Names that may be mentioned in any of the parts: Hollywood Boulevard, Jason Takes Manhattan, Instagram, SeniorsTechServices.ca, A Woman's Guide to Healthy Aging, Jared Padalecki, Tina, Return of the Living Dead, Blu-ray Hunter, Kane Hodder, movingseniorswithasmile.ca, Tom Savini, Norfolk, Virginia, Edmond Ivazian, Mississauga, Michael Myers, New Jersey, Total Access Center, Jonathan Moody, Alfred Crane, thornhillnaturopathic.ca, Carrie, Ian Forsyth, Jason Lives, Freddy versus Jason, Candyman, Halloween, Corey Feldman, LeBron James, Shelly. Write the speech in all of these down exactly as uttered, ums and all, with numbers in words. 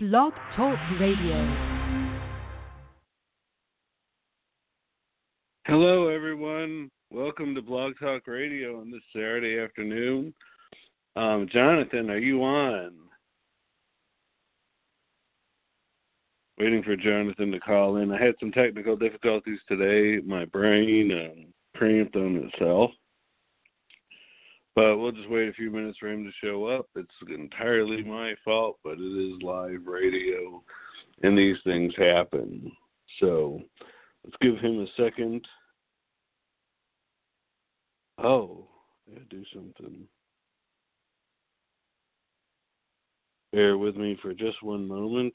Blog Talk Radio. Hello, everyone. Welcome to Blog Talk Radio on this Saturday afternoon. Um, Jonathan, are you on? Waiting for Jonathan to call in. I had some technical difficulties today. My brain um, cramped on itself. But we'll just wait a few minutes for him to show up. It's entirely my fault, but it is live radio, and these things happen. So let's give him a second. Oh, I gotta do something. Bear with me for just one moment.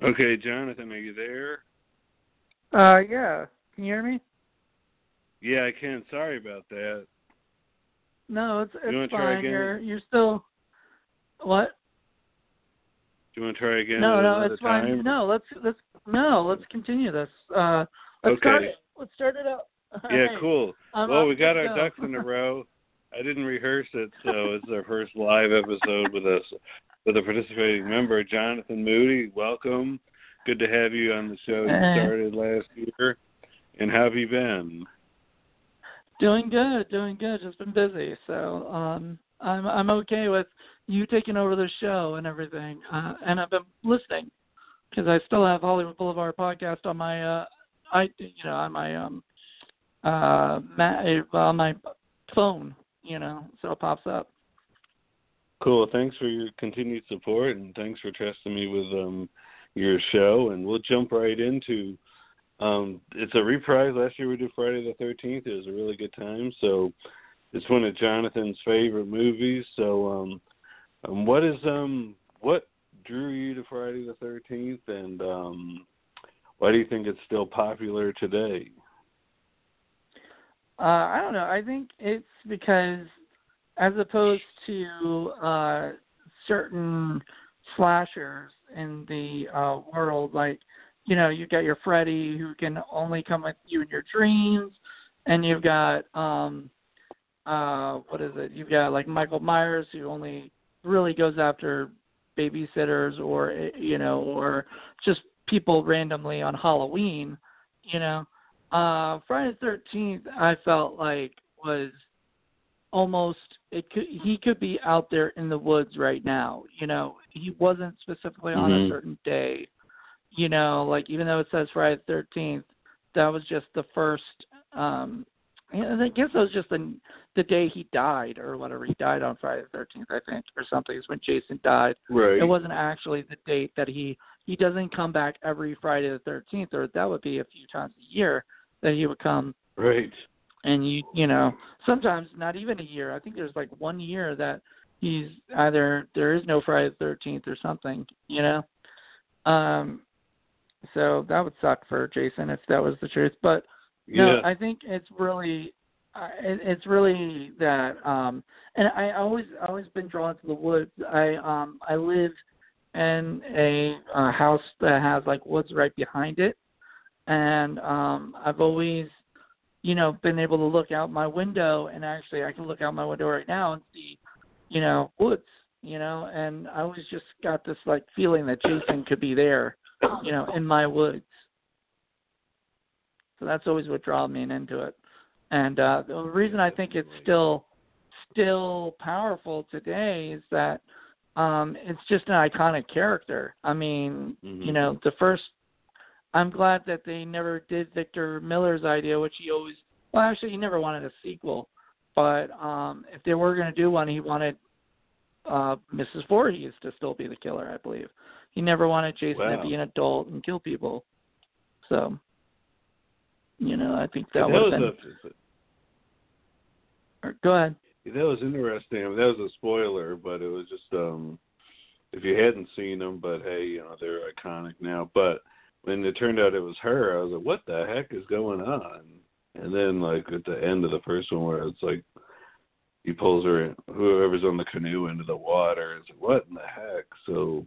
Okay, Jonathan, are you there? Uh, yeah. Can you hear me? Yeah, I can. Sorry about that. No, it's it's you fine. You're you're still what? Do you want to try again? No, no, it's fine. Time? No, let's let's no, let's continue this. Uh, let's okay. start it. Let's start it up. Yeah, right. Cool. I'm well, we got our go. ducks in a row. I didn't rehearse it, so it's our first live episode with us. With a participating member, Jonathan Moody, welcome. Good to have you on the show. You started last year. And how have you been? Doing good, doing good. Just been busy. So um, I'm I'm okay with you taking over the show and everything. Uh, and I've been listening because I still have Hollywood Boulevard podcast on my uh, I you know on my um uh on my phone. You know, so it pops up. Cool. Thanks for your continued support, and thanks for trusting me with um, your show. And we'll jump right into um, it's a reprise. Last year we did Friday the thirteenth. It was a really good time. So it's one of Jonathan's favorite movies. So um, um, what is um what drew you to Friday the thirteenth, and um, why do you think it's still popular today? Uh, I don't know. I think it's because, as opposed to uh, certain slashers in the uh, world, like, you know, you've got your Freddy who can only come with you in your dreams, and you've got, um, uh, what is it? You've got, like, Michael Myers who only really goes after babysitters or, you know, or just people randomly on Halloween, you know. Uh, Friday the thirteenth, I felt like was almost it could he could be out there in the woods right now. You know, he wasn't specifically on mm-hmm. a certain day. You know, like, even though it says Friday the thirteenth, that was just the first um I guess that was just the the day he died or whatever. He died on Friday the thirteenth, I think, or something is when Jason died. Right. It wasn't actually the date that he he doesn't come back every Friday the thirteenth, or that would be a few times a year that he would come. Right. And, you you know, sometimes not even a year. I think there's like one year that he's either there is no Friday the thirteenth or something, you know. Um, so that would suck for Jason if that was the truth. But, you yeah. know, I think it's really uh, it, it's really that. Um, and I always always been drawn to the woods. I um, I live in a, a house that has like woods right behind it. And um, I've always, you know, been able to look out my window, and actually I can look out my window right now and see, you know, woods, you know, and I always just got this like feeling that Jason could be there, you know, in my woods. So that's always what draws me into it. And uh, the reason I think it's still, still powerful today is that um, it's just an iconic character. I mean, mm-hmm. you know, the first, I'm glad that they never did Victor Miller's idea, which he always, well, actually, he never wanted a sequel. But um, if they were going to do one, he wanted uh, Missus Voorhees to still be the killer, I believe. He never wanted Jason wow. to be an adult and kill people. So, you know, I think that, that would have been... A... Go ahead. That was interesting. I mean, that was a spoiler, but it was just, um, if you hadn't seen them, but hey, you know, they're iconic now. But when it turned out it was her, I was like, what the heck is going on? And then, like, at the end of the first one where it's like he pulls her, whoever's on the canoe, into the water, it's like, what in the heck? So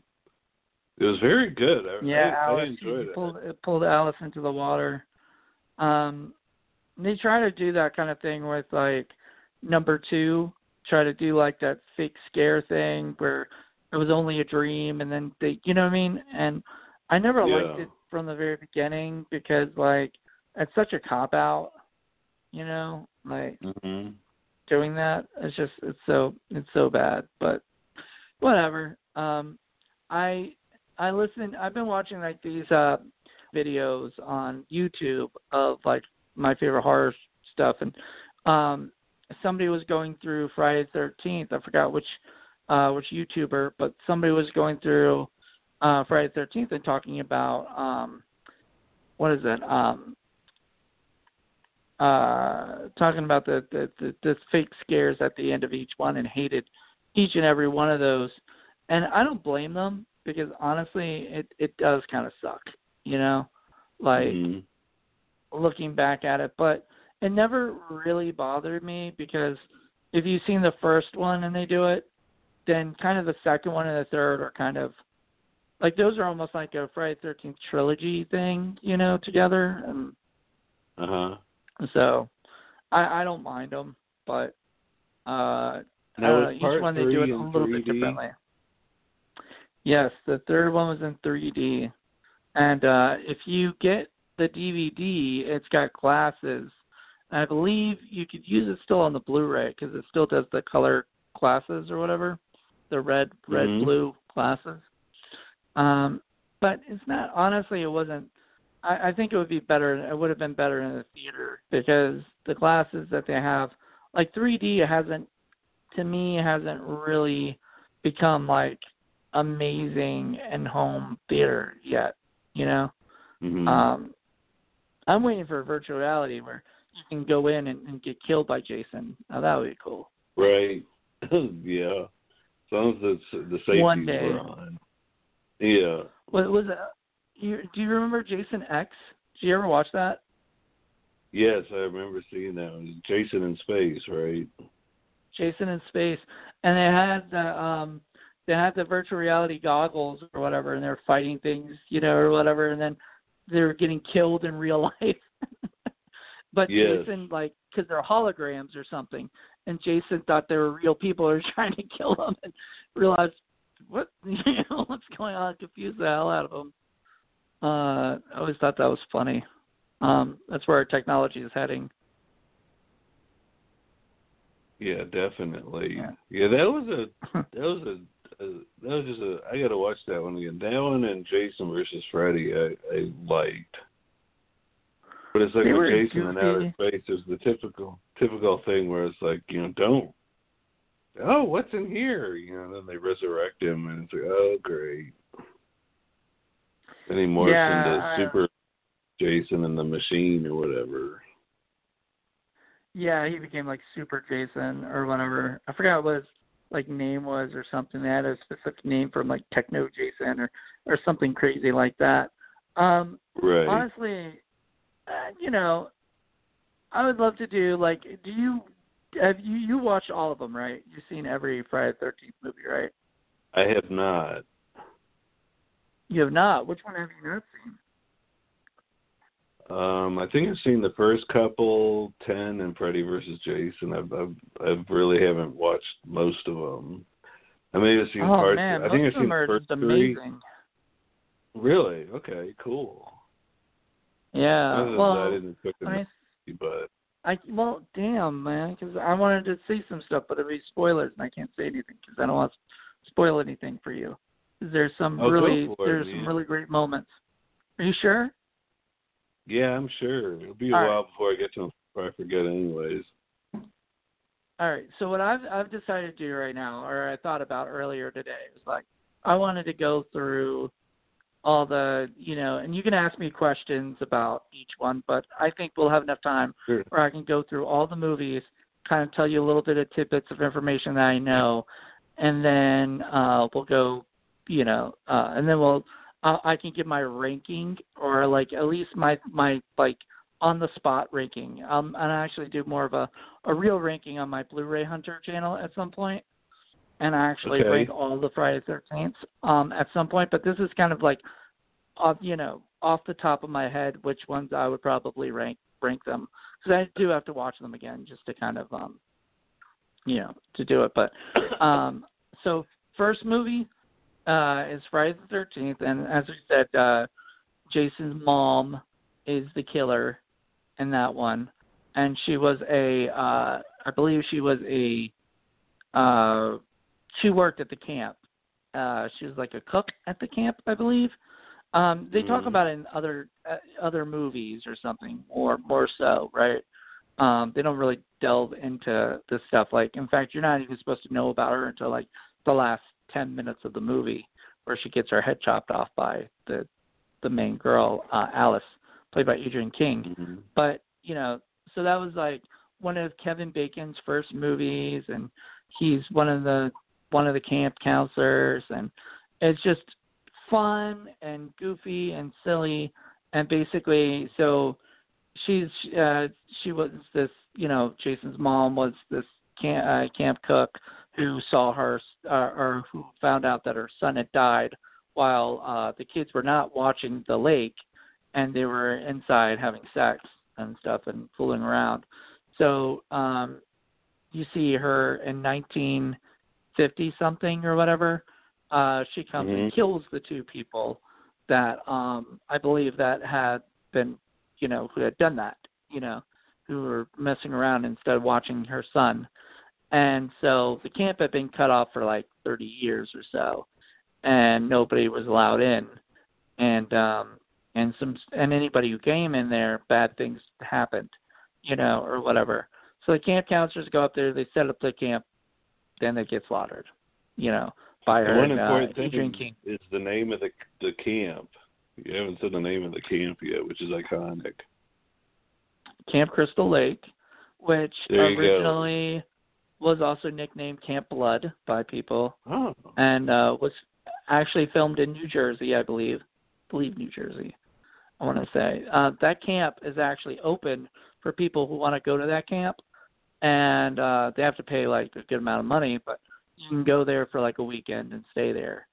It was very good. I, yeah, I, Alice, I enjoyed it. Pulled, it pulled Alice into the water. Um, they try to do that kind of thing with, like, number two, try to do, like, that fake scare thing where it was only a dream, and then they, you know what I mean? And I never yeah. liked it from the very beginning because, like, it's such a cop-out, you know? Like, mm-hmm. doing that, it's just, it's so, it's so bad, but whatever. Um, I, I listen, I've been watching, like, these, uh, videos on YouTube of, like, my favorite horror stuff, and um, somebody was going through Friday the thirteenth. I forgot which uh, which YouTuber, but somebody was going through uh, Friday the thirteenth and talking about um, what is it? Um, uh, talking about the the, the the fake scares at the end of each one, and hated each and every one of those. And I don't blame them because honestly, it it does kind of suck, you know, like. Mm-hmm. Looking back at it, but it never really bothered me because if you've seen the first one and they do it, then kind of the second one and the third are kind of like, those are almost like a Friday the thirteenth trilogy thing, you know, together. And uh huh. So I, I don't mind them, but uh, I don't know, each one they do it a little bit differently. Yes, the third one was in three D, and uh, if you get the D V D, it's got glasses. I believe you could use it still on the Blu-ray because it still does the color glasses or whatever, the red, red, mm-hmm. blue glasses. Um, but it's not, honestly, it wasn't, I, I think it would be better, it would have been better in the theater because the glasses that they have, like three D hasn't, to me, hasn't really become like amazing in home theater yet, you know? Mm-hmm. Um, I'm waiting for a virtual reality where you can go in and, and get killed by Jason. Now, that would be cool. Right. Yeah. Sounds the the safeties One day. Were on. Yeah. What was it? You, do you remember Jason X? Did you ever watch that? Yes, I remember seeing that. It was Jason in Space, right? Jason in Space, and they had the um they had the virtual reality goggles or whatever, and they were fighting things, you know, or whatever, and then they were getting killed in real life. But yes. Jason, like, because they're holograms or something, and Jason thought they were real people who were trying to kill him and realized, what, you know, what's going on? It confused the hell out of him. Uh, I always thought that was funny. Um, that's where our technology is heading. Yeah, definitely. Yeah, yeah that was a, that was a, that was just a, I gotta watch that one again. That one and Jason versus Freddy, I, I liked. But it's like they with Jason in outer space. There's the typical, typical thing where it's like, you know, don't. Oh, what's in here? You know, and then they resurrect him, and it's like, oh, great. Then he morphs yeah, into Super Jason and the Machine or whatever. Yeah, he became like Super Jason or whatever. I forgot what his like name was or something. They had a specific name from like Techno Jason or, or something crazy like that. Um, right. Honestly, uh, you know, I would love to do like, do you, have you, you watched all of them, right? You've seen every Friday the thirteenth movie, right? I have not. You have not? Which one have you not seen? Um, I think I've seen the first couple, ten, and Freddy versus Jason. I've, I've, I've really haven't watched most of them. I may have seen oh, parts. Man, I think I've seen the first three. Really? Okay. Cool. Yeah. Other well, I didn't expect them I, to, but I well, damn man, because I wanted to see some stuff, but it'd be spoilers, and I can't say anything because I don't want to spoil anything for you. There's some oh, really, it, there's man. some really great moments. Are you sure? Yeah, I'm sure. It'll be a All while right. before I get to them, before I forget anyways. All right. So what I've I've decided to do right now, or I thought about earlier today, was like I wanted to go through all the, you know, and you can ask me questions about each one, but I think we'll have enough time sure. where I can go through all the movies, kind of tell you a little bit of tidbits of information that I know, and then uh, we'll go, you know, uh, and then we'll – I can give my ranking or, like, at least my, my like, on-the-spot ranking. Um, and I actually do more of a, a real ranking on my Blu-ray Hunter channel at some point. and I actually okay. read all the Friday the thirteenth um, at some point. But this is kind of like, off, you know, off the top of my head, which ones I would probably rank rank them. Because I do have to watch them again just to kind of, um, you know, to do it. But um, so first movie uh, is Friday the thirteenth. And as we said, uh, Jason's mom is the killer in that one. And she was a, uh, I believe she was a, uh, she worked at the camp. Uh, she was like a cook at the camp, I believe. Um, they mm. talk about it in other uh, other movies or something, or more so, right? Um, they don't really delve into this stuff. Like, in fact, you're not even supposed to know about her until like the last ten minutes of the movie, where she gets her head chopped off by the the main girl, uh, Alice, played by Adrian King. Mm-hmm. But you know, so that was like one of Kevin Bacon's first movies, and he's one of the one of the camp counselors, and it's just fun and goofy and silly. And basically, so she's uh, she was this, you know, Jason's mom was this camp, uh, camp cook who saw her uh, or who found out that her son had died while uh, the kids were not watching the lake, and they were inside having sex and stuff and fooling around. So um, you see her in nineteen fifty something or whatever. Uh, she comes mm-hmm. and kills the two people that um, I believe that had been, you know, who had done that, you know, who were messing around instead of watching her son. And so the camp had been cut off for like thirty years or so, and nobody was allowed in. And um, and some and anybody who came in there, bad things happened, you know, or whatever. So the camp counselors go up there, they set up the camp, then they get slaughtered, you know. By her, one important uh, thing King. is the name of the the camp. You haven't said the name of the camp yet, which is iconic. Camp Crystal Lake, which originally go. was also nicknamed Camp Blood by people, oh. and uh, was actually filmed in New Jersey, I believe. I believe New Jersey, I want to say. Uh, that camp is actually open for people who want to go to that camp, and uh, they have to pay like a good amount of money, but you can go there for like a weekend and stay there,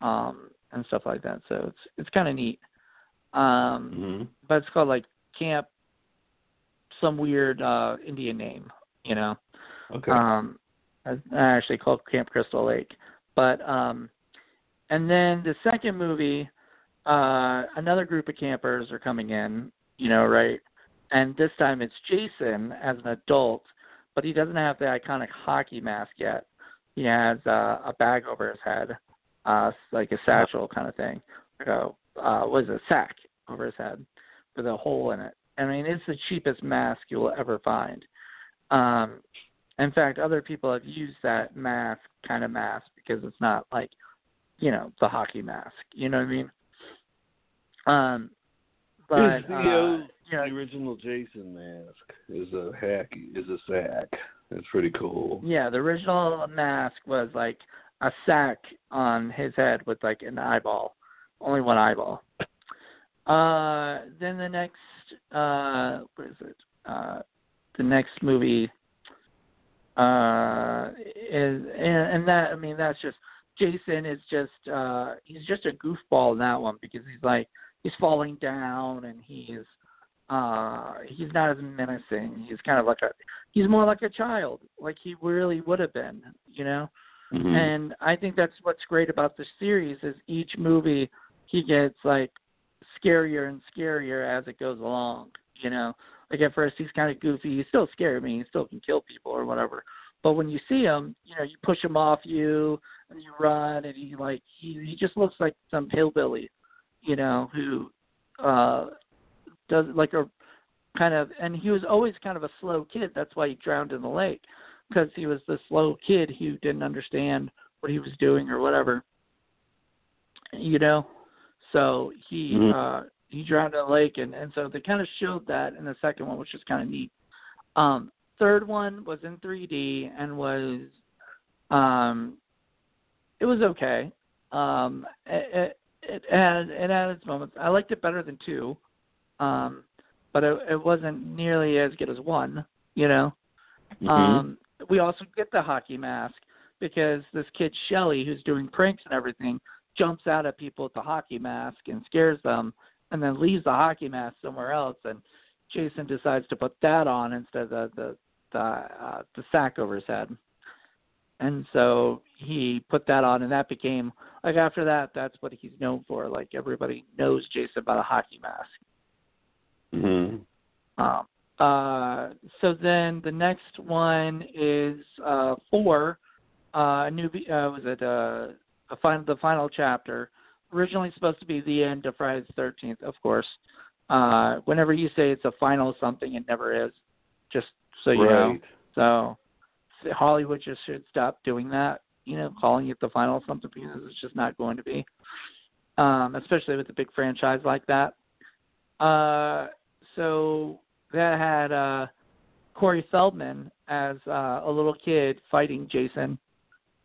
um, and stuff like that. So it's it's kind of neat. Um, mm-hmm. But it's called like Camp, some weird uh, Indian name, you know. Okay. Um, I, I actually called Camp Crystal Lake. But um, and then the second movie, uh, another group of campers are coming in, you know, right? And this time it's Jason as an adult, but he doesn't have the iconic hockey mask yet. He has uh, a bag over his head, uh, like a satchel kind of thing. So, uh, what is it, a sack over his head with a hole in it. I mean, it's the cheapest mask you will ever find. Um, in fact, other people have used that mask, kind of mask, because it's not like, you know, the hockey mask. You know what I mean? Um, but it's the, uh, old, you know, the original Jason mask is a hacky, is a sack. That's pretty cool. Yeah, the original mask was like a sack on his head with like an eyeball, only one eyeball. Uh, then the next, uh, what is it? Uh, the next movie uh, is, and, and that I mean that's just Jason is just uh, he's just a goofball in that one, because he's like he's falling down and he's. Uh, he's not as menacing. He's kind of like a, he's more like a child, like he really would have been, you know? Mm-hmm. And I think that's what's great about the series is each movie he gets like scarier and scarier as it goes along, you know? Like at first he's kind of goofy. He's still scary. I mean, he still can kill people or whatever. But when you see him, you know, you push him off you and you run, and he like, he, he just looks like some hillbilly, you know, who, uh, does like a kind of, and he was always kind of a slow kid. That's why he drowned in the lake, because he was the slow kid who didn't understand what he was doing or whatever, you know? So he, mm-hmm. uh, he drowned in the lake. And, and so they kind of showed that in the second one, which is kind of neat. Um, third one was in three D and was, um, it was okay. Um, it, it, it had, it had its moments. I liked it better than two. Um, but it, it wasn't nearly as good as one, you know. Mm-hmm. Um, we also get the hockey mask because this kid Shelly, who's doing pranks and everything, jumps out at people with the hockey mask and scares them, and then leaves the hockey mask somewhere else, and Jason decides to put that on instead of the the, the, uh, the sack over his head. And so he put that on, and that became, like, after that, that's what he's known for. Like, everybody knows Jason by the hockey mask. Mm-hmm. Um, uh, so then the next one is uh, four. Uh, a new, uh, was it uh, a final, the final chapter? Originally supposed to be the end of Friday the thirteenth, of course. Uh, whenever you say it's a final something, it never is. Just so you right. know. So. Hollywood just should stop doing that, you know, calling it the final something, because it's just not going to be, um, especially with a big franchise like that. Uh, so that had uh, Corey Feldman as uh, a little kid fighting Jason,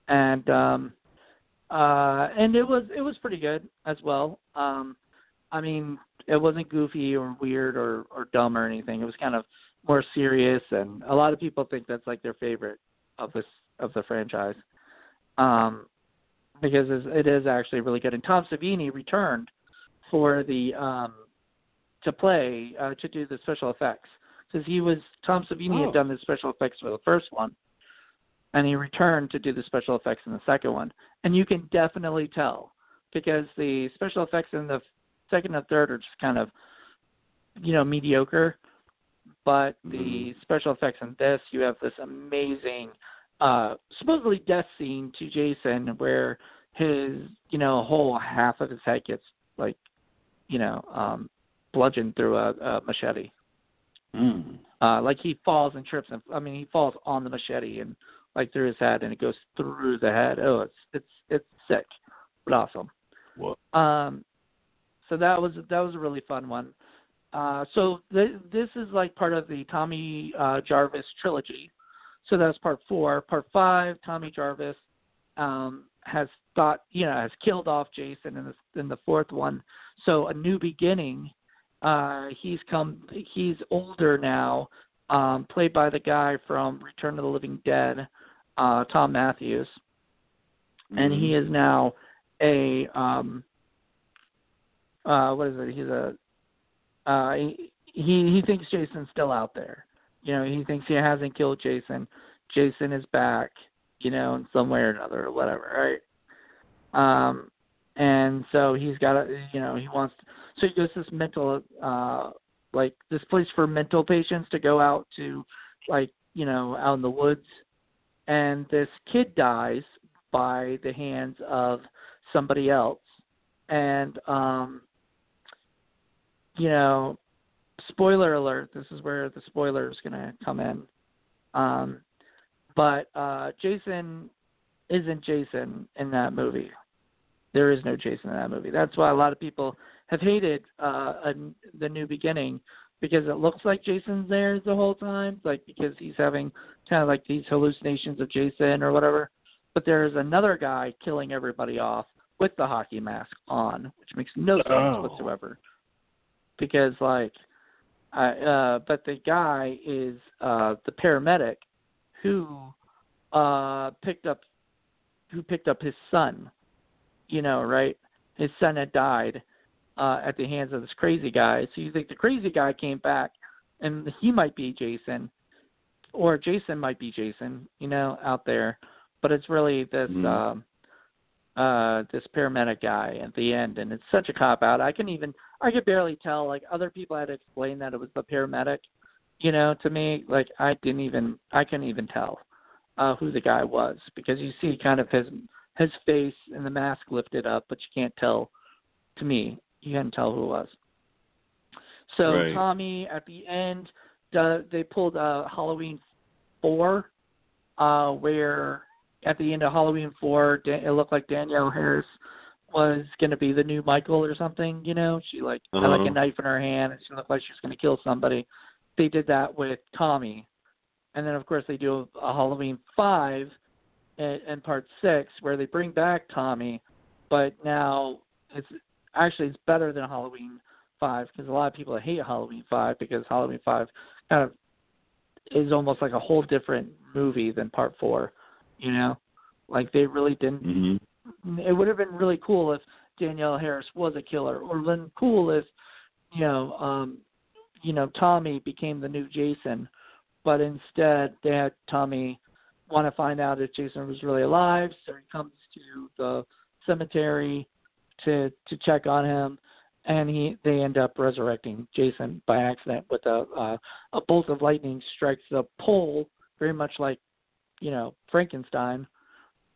and um, uh, and it was it was pretty good as well. Um, I mean, it wasn't goofy or weird or, or dumb or anything. It was kind of more serious, and a lot of people think that's like their favorite of this of the franchise, um, because it is actually really good. And Tom Savini returned for the um, to play uh, to do the special effects, because he was Tom Savini oh. had done the special effects for the first one, and he returned to do the special effects in the second one. And you can definitely tell, because the special effects in the second and third are just kind of, you know, mediocre. But the mm-hmm. special effects in this, you have this amazing, uh, supposedly death scene to Jason where his, you know, whole half of his head gets, like, you know, um, bludgeoned through a, a machete. Mm. Uh, like, he falls and trips, and I mean, he falls on the machete and, like, through his head, and it goes through the head. Oh, it's it's it's sick, but awesome. What? Um, so that was that was a really fun one. Uh, so th- this is like part of the Tommy uh, Jarvis trilogy. So that's part four. Part five, Tommy Jarvis um, has thought, you know, has killed off Jason in the, in the fourth one. So a new beginning. Uh, he's come. He's older now, um, played by the guy from Return of the Living Dead, uh, Thom Mathews, mm-hmm. and he is now a um, uh, what is it? He's a Uh, he, he he thinks Jason's still out there. You know, he thinks he hasn't killed Jason. Jason is back, you know, in some way or another or whatever, right? Um, and so he's got a, you know, he wants to, so he goes to this mental, uh, like, this place for mental patients to go out to, like, you know, out in the woods. And this kid dies by the hands of somebody else. And, um, you know, spoiler alert, this is where the spoiler is going to come in. Um, but uh, Jason isn't Jason in that movie. There is no Jason in that movie. That's why a lot of people have hated uh, a, the new beginning, because it looks like Jason's there the whole time, like, because he's having kind of like these hallucinations of Jason or whatever. But there is another guy killing everybody off with the hockey mask on, which makes no sense oh. whatsoever. Because, like, uh, uh, but the guy is uh, the paramedic who uh, picked up, who picked up his son, you know, right? His son had died uh, at the hands of this crazy guy. So you think the crazy guy came back, and he might be Jason, or Jason might be Jason, you know, out there. But it's really this mm. uh, uh, this paramedic guy at the end, and it's such a cop out. I can even. I could barely tell. Like, other people had to explain that it was the paramedic, you know, to me. Like, I didn't even, I couldn't even tell uh, who the guy was, because you see kind of his his face and the mask lifted up, but you can't tell, to me, you couldn't tell who it was. So right. Tommy, at the end, uh, they pulled uh, Halloween four, uh, where at the end of Halloween four, it looked like Danielle Harris was going to be the new Michael or something, you know? She, like, uh-huh. had, like, a knife in her hand, and she looked like she was going to kill somebody. They did that with Tommy. And then, of course, they do a, a Halloween five and, and part six, where they bring back Tommy, but now it's actually it's better than Halloween five, because a lot of people hate Halloween five, because Halloween five kind of is almost like a whole different movie than part four, you know? Like, they really didn't. Mm-hmm. It would have been really cool if Danielle Harris was a killer, or been cool if, you know, um, you know, Tommy became the new Jason. But instead, they had Tommy want to find out if Jason was really alive, so he comes to the cemetery to to check on him, and he they end up resurrecting Jason by accident with a uh, a bolt of lightning strikes the pole, very much like, you know, Frankenstein,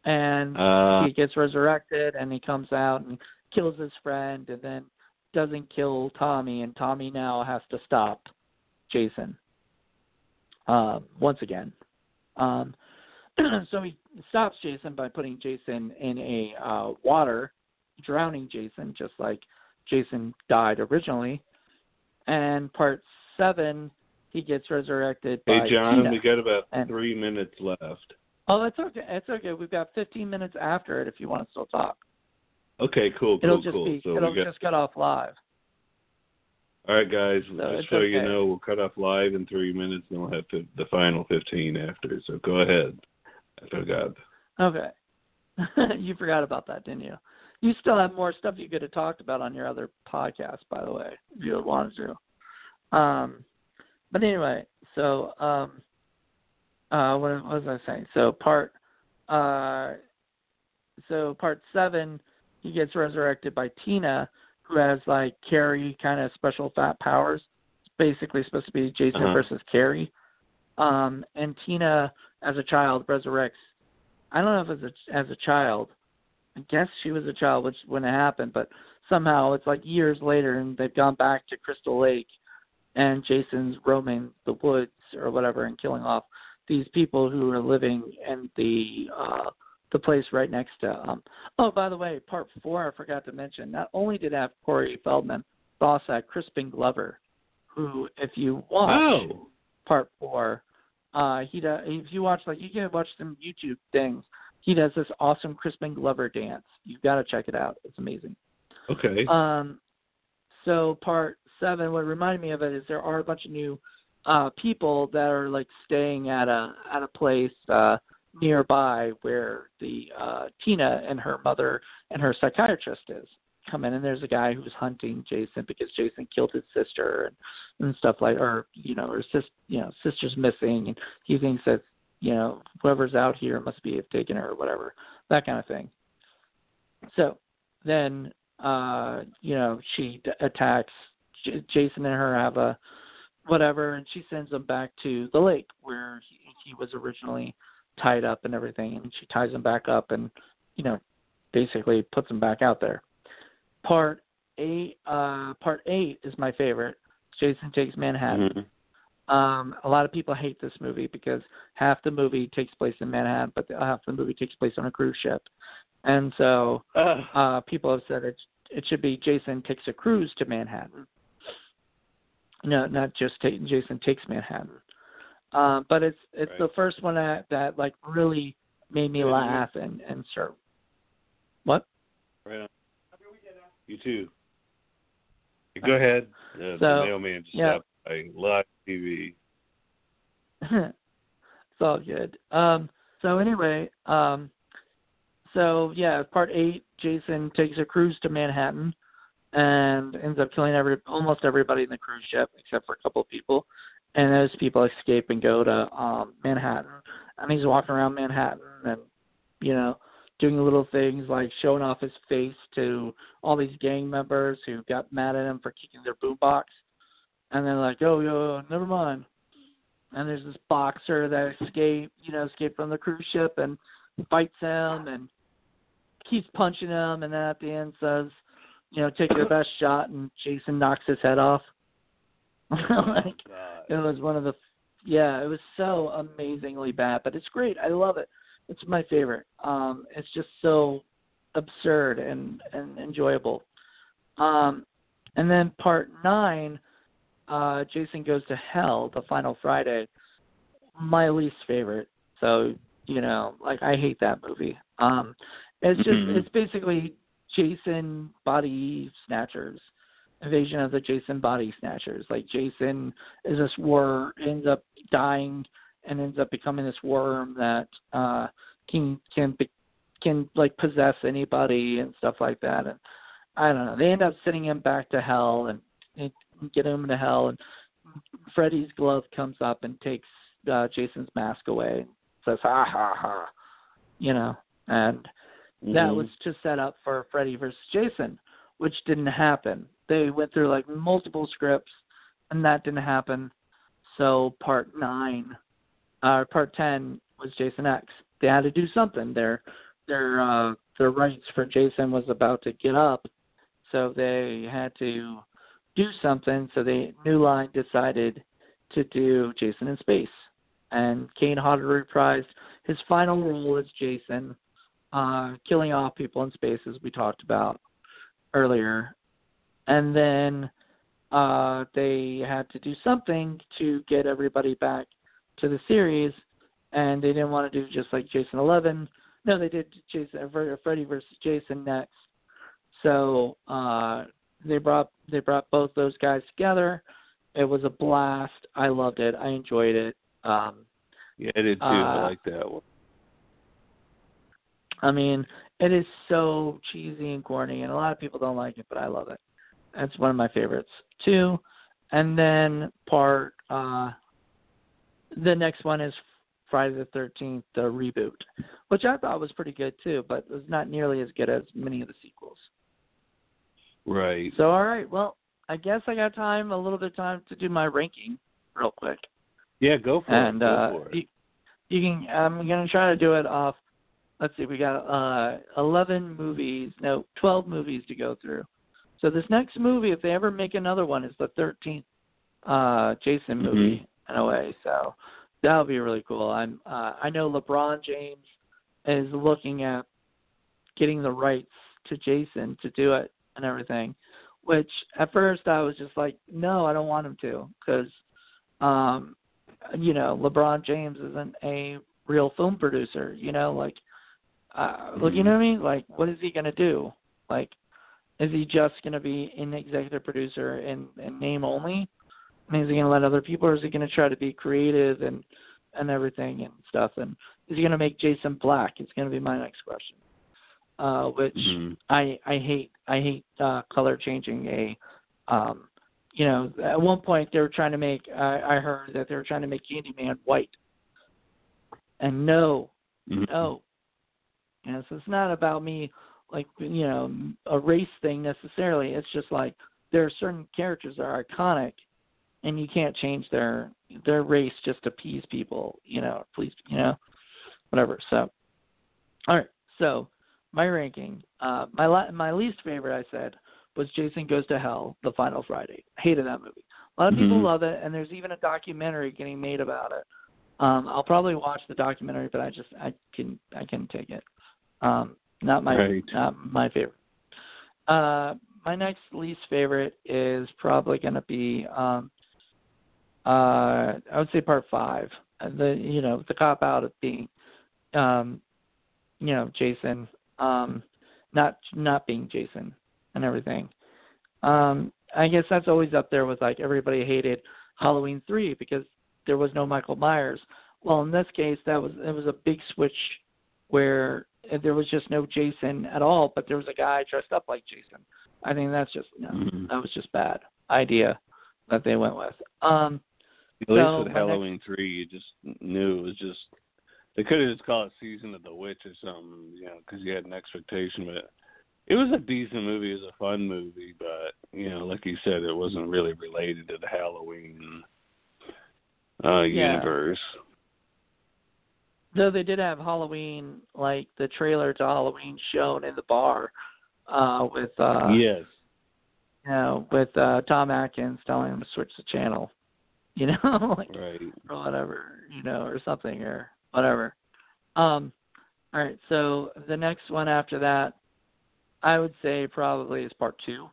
and uh, he gets resurrected, and he comes out and kills his friend, and then doesn't kill Tommy, and Tommy now has to stop Jason uh, once again. Um, so he stops Jason by putting Jason in a uh, water, drowning Jason, just like Jason died originally. And part seven, he gets resurrected by Hey, John, Tina. We got about and, three minutes left. Oh, that's okay. That's okay. We've got fifteen minutes after it if you want to still talk. Okay, cool, cool, it'll just cool. Be, so it'll got... just cut off live. All right, guys, so just so okay. you know, we'll cut off live in three minutes, and we'll have to, the final fifteen after. So go ahead. I forgot. Okay. You forgot about that, didn't you? You still have more stuff you could have talked about on your other podcast, by the way, if you wanted to. Um, but anyway, so um, uh, what, what was I saying? So part, uh, so part seven, he gets resurrected by Tina, who has like Carrie kind of special fat powers. It's basically supposed to be Jason uh-huh. versus Carrie. Um, and Tina, as a child, resurrects. I don't know if it's a, as a child. I guess she was a child, which when it happened, but somehow it's like years later, and they've gone back to Crystal Lake, and Jason's roaming the woods or whatever and killing off these people who are living in the uh, the place right next to. Um, oh, by the way, part four I forgot to mention. Not only did it have Corey Feldman, but also had Crispin Glover, who, if you watch oh. part four, uh, he does, if you watch like you can watch some YouTube things. He does this awesome Crispin Glover dance. You've got to check it out. It's amazing. Okay. Um, so part seven, what reminded me of it is there are a bunch of new uh, people that are like staying at a at a place uh, nearby where the uh, Tina and her mother and her psychiatrist is come in, and there's a guy who's hunting Jason because Jason killed his sister and, and stuff like, or you know, her sis, you know, sister's missing, and he thinks that. You know, whoever's out here must be have taken her or whatever, that kind of thing. So then, uh, you know, she d- attacks J- Jason and her have a whatever, and she sends him back to the lake where he, he was originally tied up and everything, and she ties him back up and, you know, basically puts him back out there. Part eight, uh, part eight is my favorite. Jason Takes Manhattan. Mm-hmm. Um, a lot of people hate this movie because half the movie takes place in Manhattan, but half the movie takes place on a cruise ship. And so uh, uh, people have said it, it should be Jason Takes a Cruise to Manhattan. No, not just take, Jason Takes Manhattan. Uh, but it's it's right. the first one that, that like really made me laugh and, and start. What? Right on. You too. Go ahead. Uh, so, the mailman just yeah. stopped. Like live T V. It's all good. Um, so anyway, um, so yeah, part eight, Jason takes a cruise to Manhattan and ends up killing every almost everybody in the cruise ship except for a couple of people. And those people escape and go to um, Manhattan. And he's walking around Manhattan and, you know, doing little things like showing off his face to all these gang members who got mad at him for kicking their boombox. And they're like, oh, yo, never mind. And there's this boxer that escaped, you know, escaped from the cruise ship and fights him and keeps punching him. And then at the end says, you know, take your best shot. And Jason knocks his head off. like God. It was one of the, yeah, it was so amazingly bad, but it's great. I love it. It's my favorite. Um, it's just so absurd and, and enjoyable. Um, and then part nine. Uh, Jason Goes to Hell, the final Friday, my least favorite. So, you know, like I hate that movie. Um, it's just, mm-hmm. it's basically Jason body snatchers, invasion of the Jason body snatchers. Like Jason is this war, ends up dying and ends up becoming this worm that uh, can, can be, can like possess anybody and stuff like that. And I don't know. They end up sending him back to hell and, and get him to hell. And Freddy's glove comes up and takes uh, Jason's mask away. And says, ha, ha, ha, you know, and mm-hmm. that was to set up for Freddy versus Jason, which didn't happen. They went through like multiple scripts and that didn't happen. So part nine or uh, part ten was Jason X. They had to do something. Their their uh, their rights for Jason was about to get up, so they had to do something. So they New Line decided to do Jason in Space, and Kane Hodder reprised his final role as Jason, uh, killing off people in space as we talked about earlier, and then uh, they had to do something to get everybody back to the series. And they didn't want to do just like Jason eleven. No, they did Jason, Freddy versus Jason next. So uh, they brought they brought both those guys together. It was a blast. I loved it. I enjoyed it. Um, yeah, I did too. Uh, I like that one. I mean, it is so cheesy and corny, and a lot of people don't like it, but I love it. That's one of my favorites too. And then part uh, the next one is Friday the thirteenth, the reboot, which I thought was pretty good too, but was not nearly as good as many of the sequels. Right. So, all right. Well, I guess I got time, a little bit of time to do my ranking real quick. Yeah, go for and, it. And uh, you, you can, I'm going to try to do it off. Let's see, we got uh, eleven movies, no, twelve movies to go through. So this next movie, if they ever make another one, is the thirteenth uh, Jason movie mm-hmm. in a way. So that would be really cool. I'm, uh, I know LeBron James is looking at getting the rights to Jason to do it and everything, which at first I was just like, no, I don't want him to because, um, you know, LeBron James isn't a real film producer, you know, like, uh, mm-hmm. you know what I mean? Like, what is he going to do? Like, is he just going to be an executive producer and, and name only? Is he going to let other people, or is he going to try to be creative and, and everything and stuff? And is he going to make Jason black? It's going to be my next question, uh, which mm-hmm. I I hate. I hate uh, color changing a, um, you know, at one point they were trying to make, I, I heard that they were trying to make Candyman white. And no, mm-hmm. no. And so it's not about me, like, you know, a race thing necessarily. It's just like there are certain characters that are iconic, and you can't change their their race just to appease people, you know, please, you know, whatever. So, all right. So, my ranking, uh, my la- my least favorite, I said, was Jason Goes to Hell, the Final Friday. I hated that movie. A lot of mm-hmm. people love it, and there's even a documentary getting made about it. Um, I'll probably watch the documentary, but I just I can I can take it. Um, not my right. not my favorite. Uh, my next least favorite is probably going to be. Um, Uh, I would say part five, the, you know, the cop out of being, um, you know, Jason, um, not, not being Jason and everything. Um, I guess that's always up there with like, everybody hated Halloween three because there was no Michael Myers. Well, in this case, that was, it was a big switch where there was just no Jason at all, but there was a guy dressed up like Jason. I think that's just, no, mm-hmm. that was just bad idea that they went with. Um, At least so with Halloween next... three, you just knew it was just, they could have just called it Season of the Witch or something, you know, because you had an expectation. But it was a decent movie. It was a fun movie, but, you know, like you said, it wasn't really related to the Halloween uh, yeah. universe. Though they did have Halloween, like the trailer to Halloween shown in the bar uh, with... Uh, yes. You know, with uh, Tom Atkins telling him to switch the channel, you know, like, right. or whatever, you know, or something or whatever. Um, all right, so the next one after that, I would say probably is part two.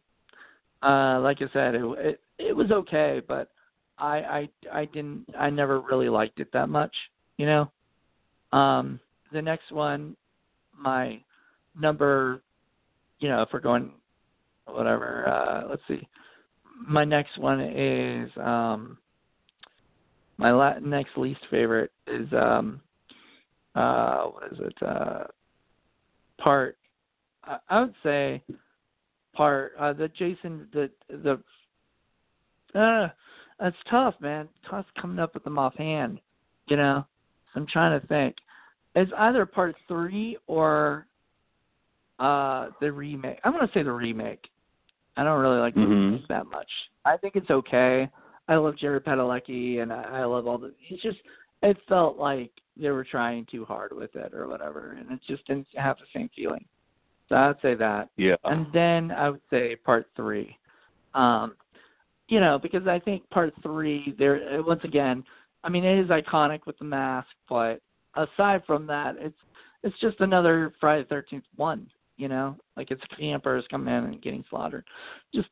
Uh, like I said, it, it it was okay, but I I I didn't I never really liked it that much, you know. Um, the next one, my number, you know, if we're going. Whatever. Uh, let's see. My next one is um, my la- next least favorite is um, uh, what is it? Uh, part, uh, I would say, part uh, the Jason the the. Uh, it's tough, man. Tough coming up with them offhand, you know. I'm trying to think. It's either part three or uh, the remake. I'm gonna say the remake. I don't really like the mm-hmm. remake that much. I think it's okay. I love Jared Padalecki, and I, I love all the. It's just it felt like they were trying too hard with it or whatever, and it just didn't have the same feeling. So I'd say that. Yeah. And then I would say part three. Um, you know, because I think part three there once again. I mean, it is iconic with the mask, but aside from that, it's it's just another Friday the thirteenth one, you know? Like, it's campers coming in and getting slaughtered. Just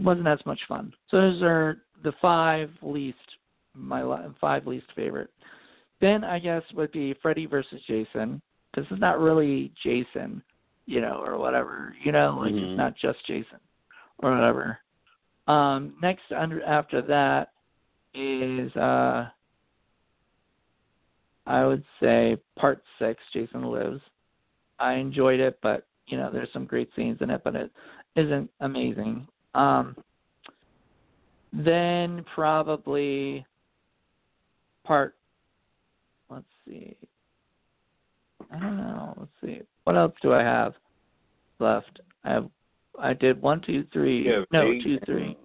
wasn't as much fun. So those are the five least, my five least favorite. Then, I guess, would be Freddy versus Jason, because it's not really Jason, you know, or whatever, you know? Like, mm-hmm. it's not just Jason or whatever. Um, next, under, after that is... Uh, I would say part six, Jason Lives. I enjoyed it, but, you know, there's some great scenes in it, but it isn't amazing. Um, then probably part, let's see. I don't know. Let's see. What else do I have left? I have, I did one, two, three. No, eight. two, three.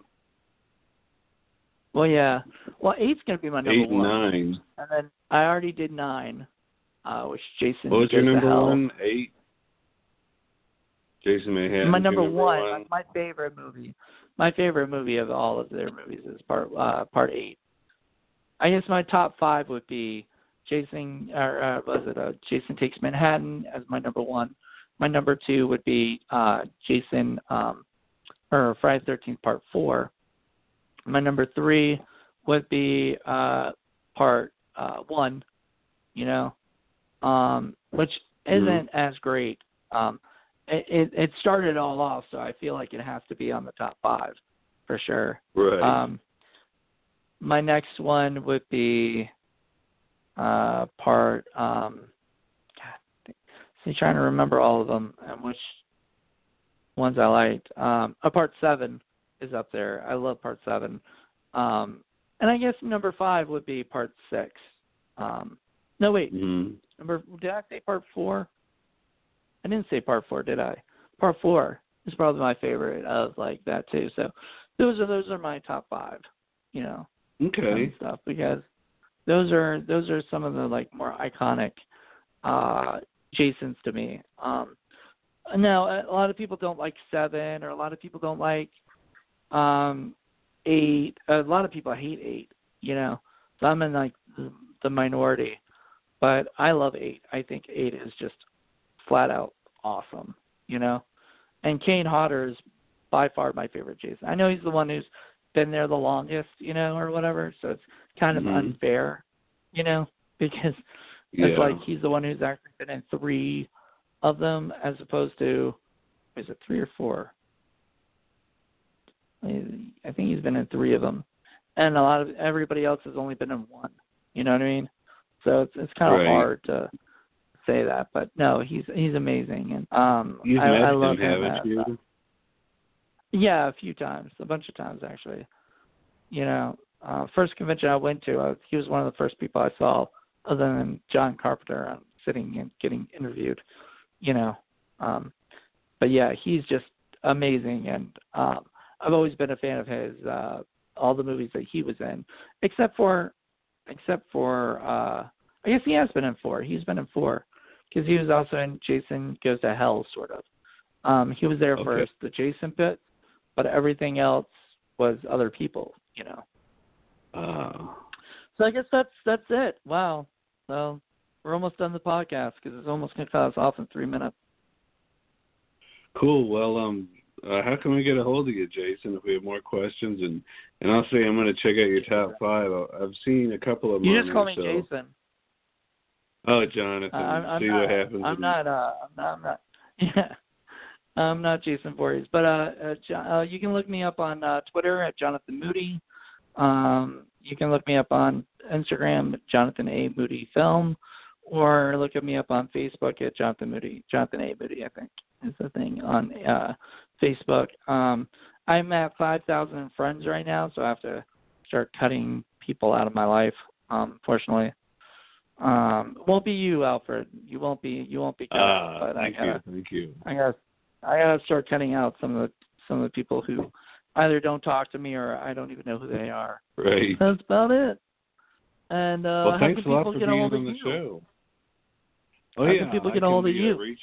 Well, yeah. Well, eight's going to be my number eight, one. Nine. And then I already did nine, uh, which Jason What was your number one? Eight? Jason Manhattan. My number, number one, one. My, my favorite movie. My favorite movie of all of their movies is part uh, part eight. I guess my top five would be Jason, or uh, was it uh, Jason Takes Manhattan as my number one. My number two would be uh, Jason, um, or Friday the thirteenth part four. My number three would be uh, part uh, one, you know, um, which isn't mm-hmm. as great. Um, it, it, it started all off, so I feel like it has to be on the top five for sure. Right. Um, my next one would be uh, part. Um, God, I'm trying to remember all of them and which ones I liked. Um, uh, part seven. Is up there. I love part seven. Um, and I guess number five would be part six. Um, no, wait. Mm-hmm. Number, did I say part four? I didn't say part four, did I? Part four is probably my favorite of like that too. So those are, those are my top five, you know, okay. stuff because those are, those are some of the like more iconic, uh, Jasons to me. Um, now a lot of people don't like seven or a lot of people don't like, Um, eight. A lot of people hate eight. You know, so I'm in like the, the minority, but I love eight. I think eight is just flat out awesome. You know, and Kane Hodder is by far my favorite Jason. I know he's the one who's been there the longest. You know, or whatever. So it's kind of mm-hmm. unfair. You know, because yeah. it's like he's the one who's actually been in three of them, as opposed to is it three or four? I think he's been in three of them, and a lot of everybody else has only been in one. You know what I mean? So it's it's kind of right. hard to say that, but no, he's he's amazing, and um, I, I love him. As, uh, yeah, a few times, a bunch of times actually. You know, uh, first convention I went to, I, he was one of the first people I saw, other than John Carpenter, um, sitting and getting interviewed. You know, um, but yeah, he's just amazing, and. Um, I've always been a fan of his, uh, all the movies that he was in, except for, except for, uh, I guess he has been in four. He's been in four because he was also in Jason Goes to Hell, sort of. Um, he was there okay. for the Jason bit, but everything else was other people, you know? Uh, so I guess that's, that's it. Wow. So we're almost done the podcast because it's almost going to cut us off in three minutes. Cool. Well, um, Uh, how can we get a hold of you, Jason, if we have more questions? And, and I'll say I'm going to check out your top five. I've seen a couple of them. You just call me so. Jason. Oh, Jonathan. Uh, I'm, I'm See not, what happens. I'm not, uh, I'm not. I'm not. Yeah. I'm not Jason Voorhees. But uh, uh, John, uh, you can look me up on uh, Twitter at Jonathan Moody. Um, you can look me up on Instagram at Jonathan A. Moody Film. Or look at me up on Facebook at Jonathan Moody, Jonathan A. Moody, I think is the thing on uh, Facebook. Um, I'm at five thousand friends right now, so I have to start cutting people out of my life. Um, fortunately, um, it won't be you, Alfred. You won't be. You won't be. Cut uh, out, but thank I gotta, you. Thank you. I gotta. I gotta start cutting out some of the some of the people who either don't talk to me or I don't even know who they are. Right. That's about it. And uh, well, thanks a lot for being on the show. Oh yeah, how can people get a hold of you? Reached,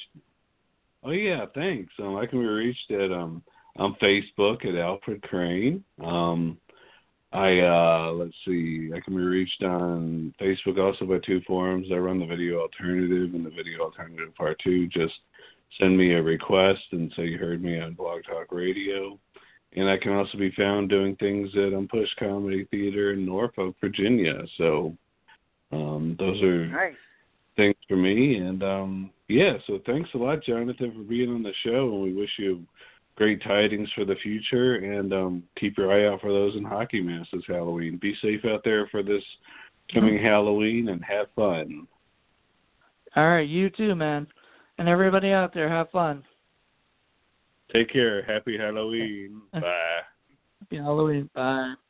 oh yeah, thanks. Um, I can be reached at um on Facebook at Alfred Crane. Um, I uh, let's see, I can be reached on Facebook also by two forums. I run the Video Alternative and the Video Alternative Part Two. Just send me a request and say you heard me on Blog Talk Radio. And I can also be found doing things at um, Push Comedy Theater in Norfolk, Virginia. So um, those are nice. Thanks for me, and um, yeah, so thanks a lot, Jonathan, for being on the show, and we wish you great tidings for the future, and um, keep your eye out for those in hockey masks this Halloween. Be safe out there for this coming Halloween, and have fun. All right, you too, man, and everybody out there, have fun. Take care. Happy Halloween. Bye. Happy Halloween. Bye.